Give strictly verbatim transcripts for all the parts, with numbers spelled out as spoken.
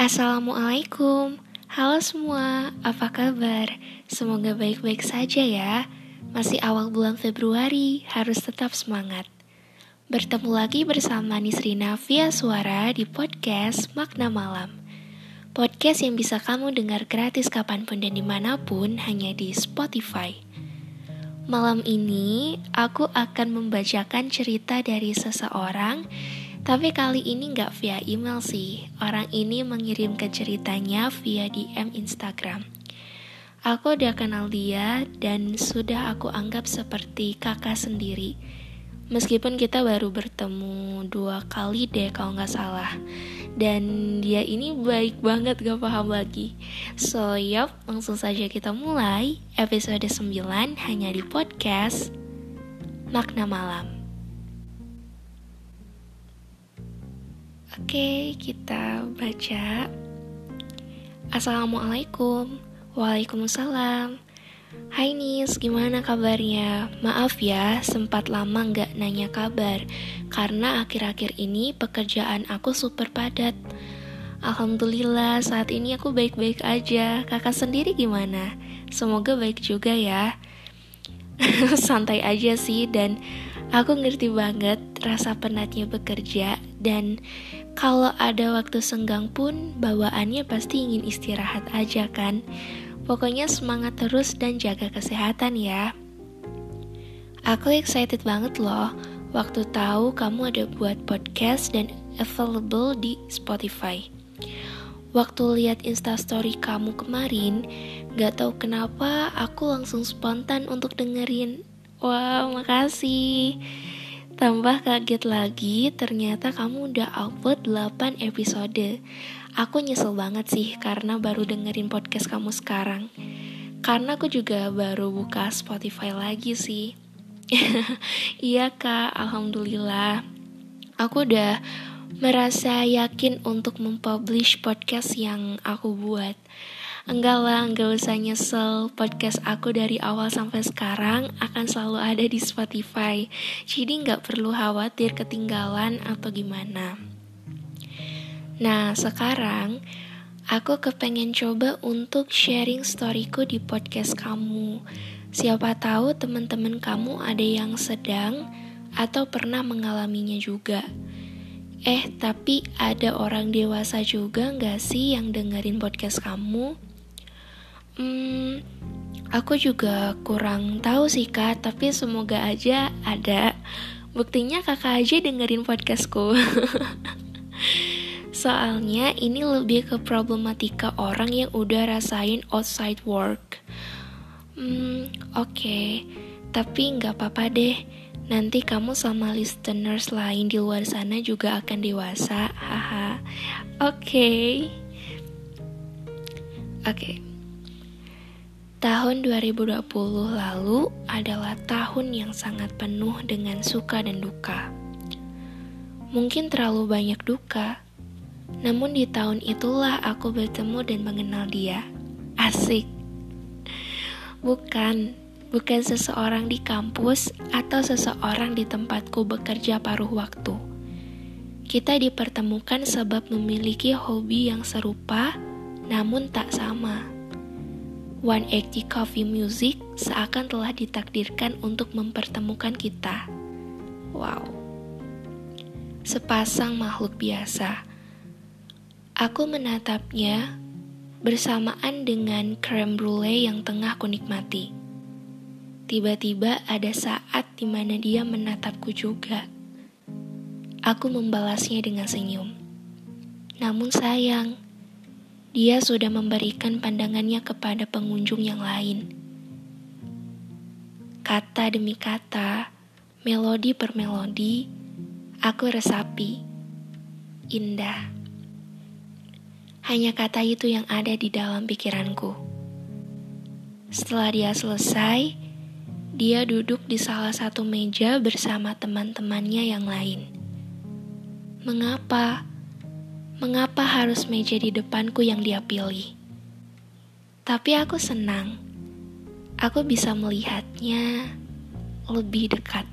Assalamualaikum, halo semua, apa kabar? Semoga baik-baik saja ya. Masih awal bulan Februari, harus tetap semangat. Bertemu lagi bersama Nisrina via suara di podcast Makna Malam. Podcast yang bisa kamu dengar gratis kapanpun dan dimanapun hanya di Spotify. Malam ini, aku akan membacakan cerita dari seseorang. Tapi kali ini gak via email sih. Orang ini mengirimkan ceritanya via D M Instagram. Aku udah kenal dia dan sudah aku anggap seperti kakak sendiri. Meskipun kita baru bertemu dua kali deh kalau gak salah. Dan dia ini baik banget, gak paham lagi. So yap, langsung saja kita mulai episode sembilan hanya di podcast Makna Malam. Oke, kita baca. Assalamualaikum. Waalaikumsalam. Hai Nis, gimana kabarnya? Maaf ya, sempat lama gak nanya kabar. Karena akhir-akhir ini pekerjaan aku super padat. Alhamdulillah, saat ini aku baik-baik aja. Kakak sendiri gimana? Semoga baik juga ya. Santai aja sih, dan aku ngerti banget rasa penatnya bekerja. Dan kalau ada waktu senggang pun, bawaannya pasti ingin istirahat aja kan. Pokoknya semangat terus dan jaga kesehatan ya. Aku excited banget loh waktu tahu kamu ada buat podcast dan available di Spotify. Waktu lihat instastory kamu kemarin, gak tahu kenapa aku langsung spontan untuk dengerin. Wah, wow, makasih. Tambah kaget lagi, ternyata kamu udah upload delapan episode. Aku nyesel banget sih karena baru dengerin podcast kamu sekarang. Karena aku juga baru buka Spotify lagi sih. Iya kak, alhamdulillah. Aku udah merasa yakin untuk mempublish podcast yang aku buat. Enggak lah, enggak usah nyesel. Podcast aku dari awal sampai sekarang akan selalu ada di Spotify. Jadi enggak perlu khawatir ketinggalan atau gimana. Nah, sekarang aku kepengen coba untuk sharing storyku di podcast kamu. Siapa tahu teman-teman kamu ada yang sedang atau pernah mengalaminya juga. Eh, tapi ada orang dewasa juga enggak sih yang dengerin podcast kamu? Hmm, aku juga kurang tahu sih kak, tapi semoga aja ada. Buktinya kakak aja dengerin podcastku. Soalnya ini lebih ke problematika orang yang udah rasain outside work. Hmm, oke, okay. Tapi gak apa-apa deh. Nanti kamu sama listeners lain di luar sana juga akan dewasa. Haha. Oke. Okay. Oke. Okay. Tahun dua ribu dua puluh lalu adalah tahun yang sangat penuh dengan suka dan duka. Mungkin terlalu banyak duka, namun di tahun itulah aku bertemu dan mengenal dia. Asik. Bukan, bukan seseorang di kampus atau seseorang di tempatku bekerja paruh waktu. Kita dipertemukan sebab memiliki hobi yang serupa, namun tak sama. One Eighty Coffee Music seakan telah ditakdirkan untuk mempertemukan kita. Wow. Sepasang makhluk biasa. Aku menatapnya bersamaan dengan crème brûlée yang tengah kunikmati. Tiba-tiba ada saat di mana dia menatapku juga. Aku membalasnya dengan senyum. Namun sayang, dia sudah memberikan pandangannya kepada pengunjung yang lain. Kata demi kata, melodi per melodi, aku resapi. Indah. Hanya kata itu yang ada di dalam pikiranku. Setelah dia selesai, dia duduk di salah satu meja bersama teman-temannya yang lain. Mengapa? Mengapa harus meja di depanku yang dia pilih? Tapi aku senang. Aku bisa melihatnya lebih dekat.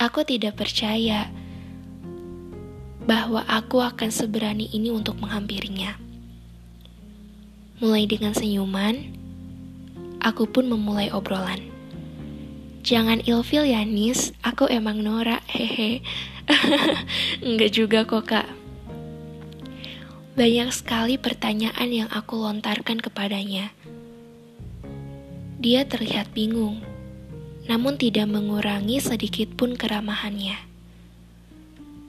Aku tidak percaya. bahwa aku akan seberani ini untuk menghampirinya. Mulai dengan senyuman, aku pun memulai obrolan. Jangan ilfil ya Nis, aku emang norak, hehe. Enggak juga kok kak. Banyak sekali pertanyaan yang aku lontarkan kepadanya. Dia terlihat bingung, namun tidak mengurangi sedikit pun keramahannya.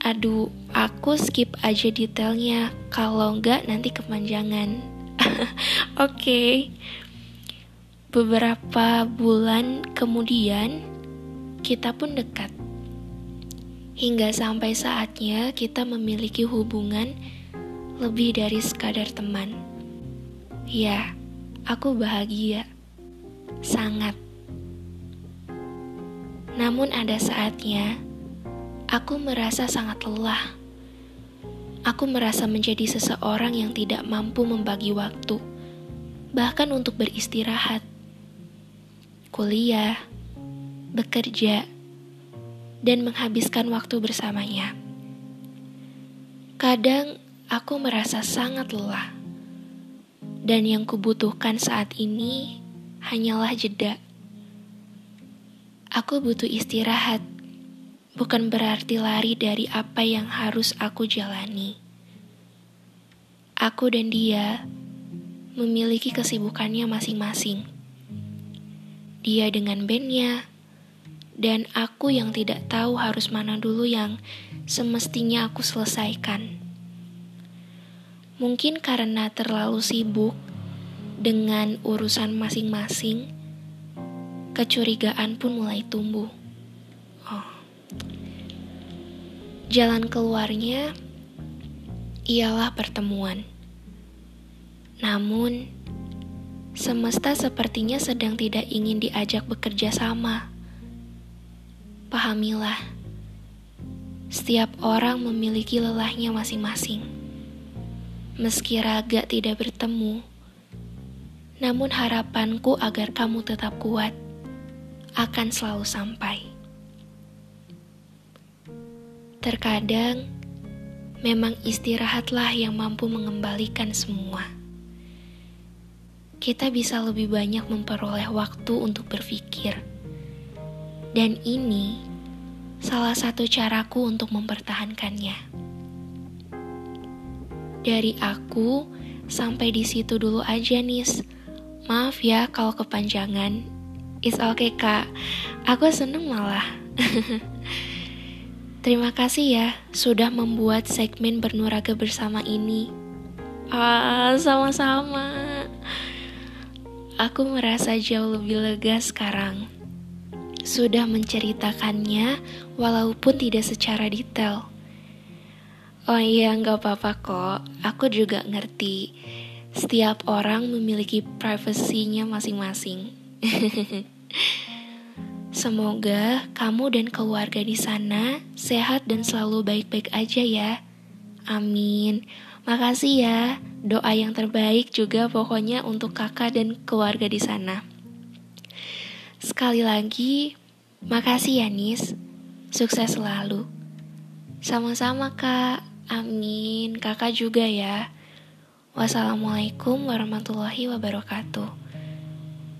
Aduh, aku skip aja detailnya, kalau enggak nanti kepanjangan. Oke. Okay. Beberapa bulan kemudian, kita pun dekat. Hingga sampai saatnya kita memiliki hubungan lebih dari sekadar teman. Ya, aku bahagia. Sangat. Namun ada saatnya, aku merasa sangat lelah. Aku merasa menjadi seseorang yang tidak mampu membagi waktu, bahkan untuk beristirahat. Kuliah, bekerja, dan menghabiskan waktu bersamanya. Kadang aku merasa sangat lelah, dan yang kubutuhkan saat ini hanyalah jeda. Aku butuh istirahat, bukan berarti lari dari apa yang harus aku jalani. Aku dan dia memiliki kesibukannya masing-masing. Dia dengan bandnya, dan aku yang tidak tahu harus mana dulu yang semestinya aku selesaikan. Mungkin karena terlalu sibuk dengan urusan masing-masing, kecurigaan pun mulai tumbuh. Oh. Jalan keluarnya ialah pertemuan. Namun, semesta sepertinya sedang tidak ingin diajak bekerja sama. Pahamilah, setiap orang memiliki lelahnya masing-masing. Meski raga tidak bertemu, namun harapanku agar kamu tetap kuat akan selalu sampai. Terkadang, memang istirahatlah yang mampu mengembalikan semua. Kita bisa lebih banyak memperoleh waktu untuk berpikir. Dan ini salah satu caraku untuk mempertahankannya. Dari aku, sampai di situ dulu aja Nis. Maaf ya kalau kepanjangan. It's okay kak, aku seneng malah. Terima kasih ya sudah membuat segmen Bernuraga Bersama ini. Ah, sama-sama. Aku merasa jauh lebih lega sekarang. Sudah menceritakannya walaupun tidak secara detail. Oh iya, gak apa-apa kok. Aku juga ngerti. Setiap orang memiliki privasinya masing-masing. Semoga kamu dan keluarga di sana sehat dan selalu baik-baik aja ya. Amin. Makasih ya, doa yang terbaik juga pokoknya untuk kakak dan keluarga di sana. Sekali lagi, makasih ya Nis, sukses selalu. Sama-sama kak, amin, kakak juga ya. Wassalamualaikum warahmatullahi wabarakatuh.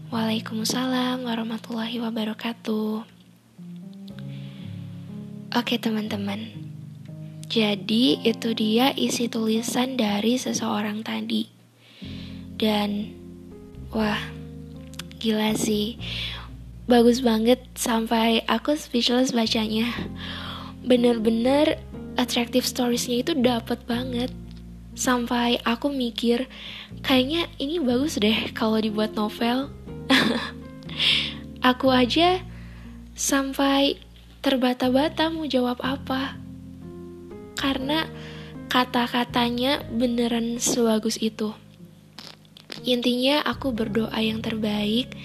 Waalaikumsalam warahmatullahi wabarakatuh. Oke teman-teman, jadi itu dia isi tulisan dari seseorang tadi. Dan wah, gila sih, bagus banget sampai aku speechless bacanya. Bener-bener attractive stories-nya itu dapet banget. Sampai aku mikir kayaknya ini bagus deh kalau dibuat novel. Aku aja sampai terbata-bata mau jawab apa, karena kata-katanya beneran sebagus itu. Intinya aku berdoa yang terbaik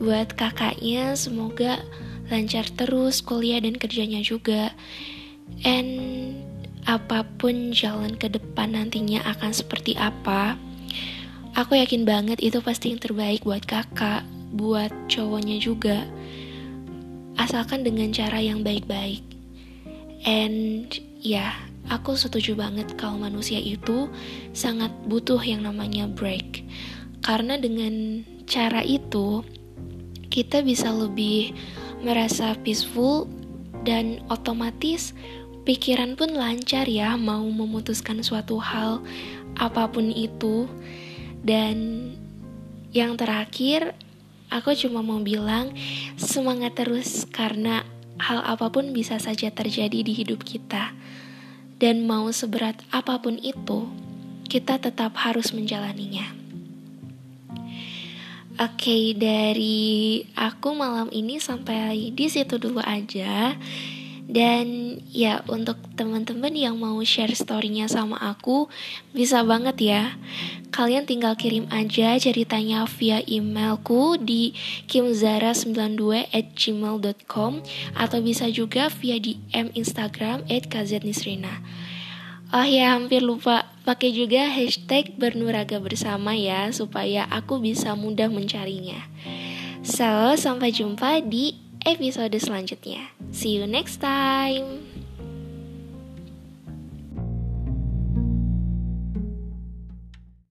buat kakaknya, semoga lancar terus kuliah dan kerjanya juga. And apapun jalan ke depan nantinya akan seperti apa, aku yakin banget itu pasti yang terbaik buat kakak, buat cowoknya juga, asalkan dengan cara yang baik-baik. And ya yeah, Aku setuju banget kalau manusia itu sangat butuh yang namanya break. Karena dengan cara itu, kita bisa lebih merasa peaceful dan otomatis pikiran pun lancar ya mau memutuskan suatu hal apapun itu. Dan yang terakhir, aku cuma mau bilang semangat terus karena hal apapun bisa saja terjadi di hidup kita. Dan mau seberat apapun itu, kita tetap harus menjalaninya. Oke, dari aku malam ini sampai di situ dulu aja. Dan ya, untuk teman-teman yang mau share story-nya sama aku, bisa banget ya. Kalian tinggal kirim aja ceritanya via emailku di kimzara sembilan dua at gmail dot com atau bisa juga via D M Instagram at k z nisrina. Oh ya, hampir lupa, pakai juga hashtag bernuraga bersama ya, supaya aku bisa mudah mencarinya. So, sampai jumpa di episode selanjutnya. See you next time.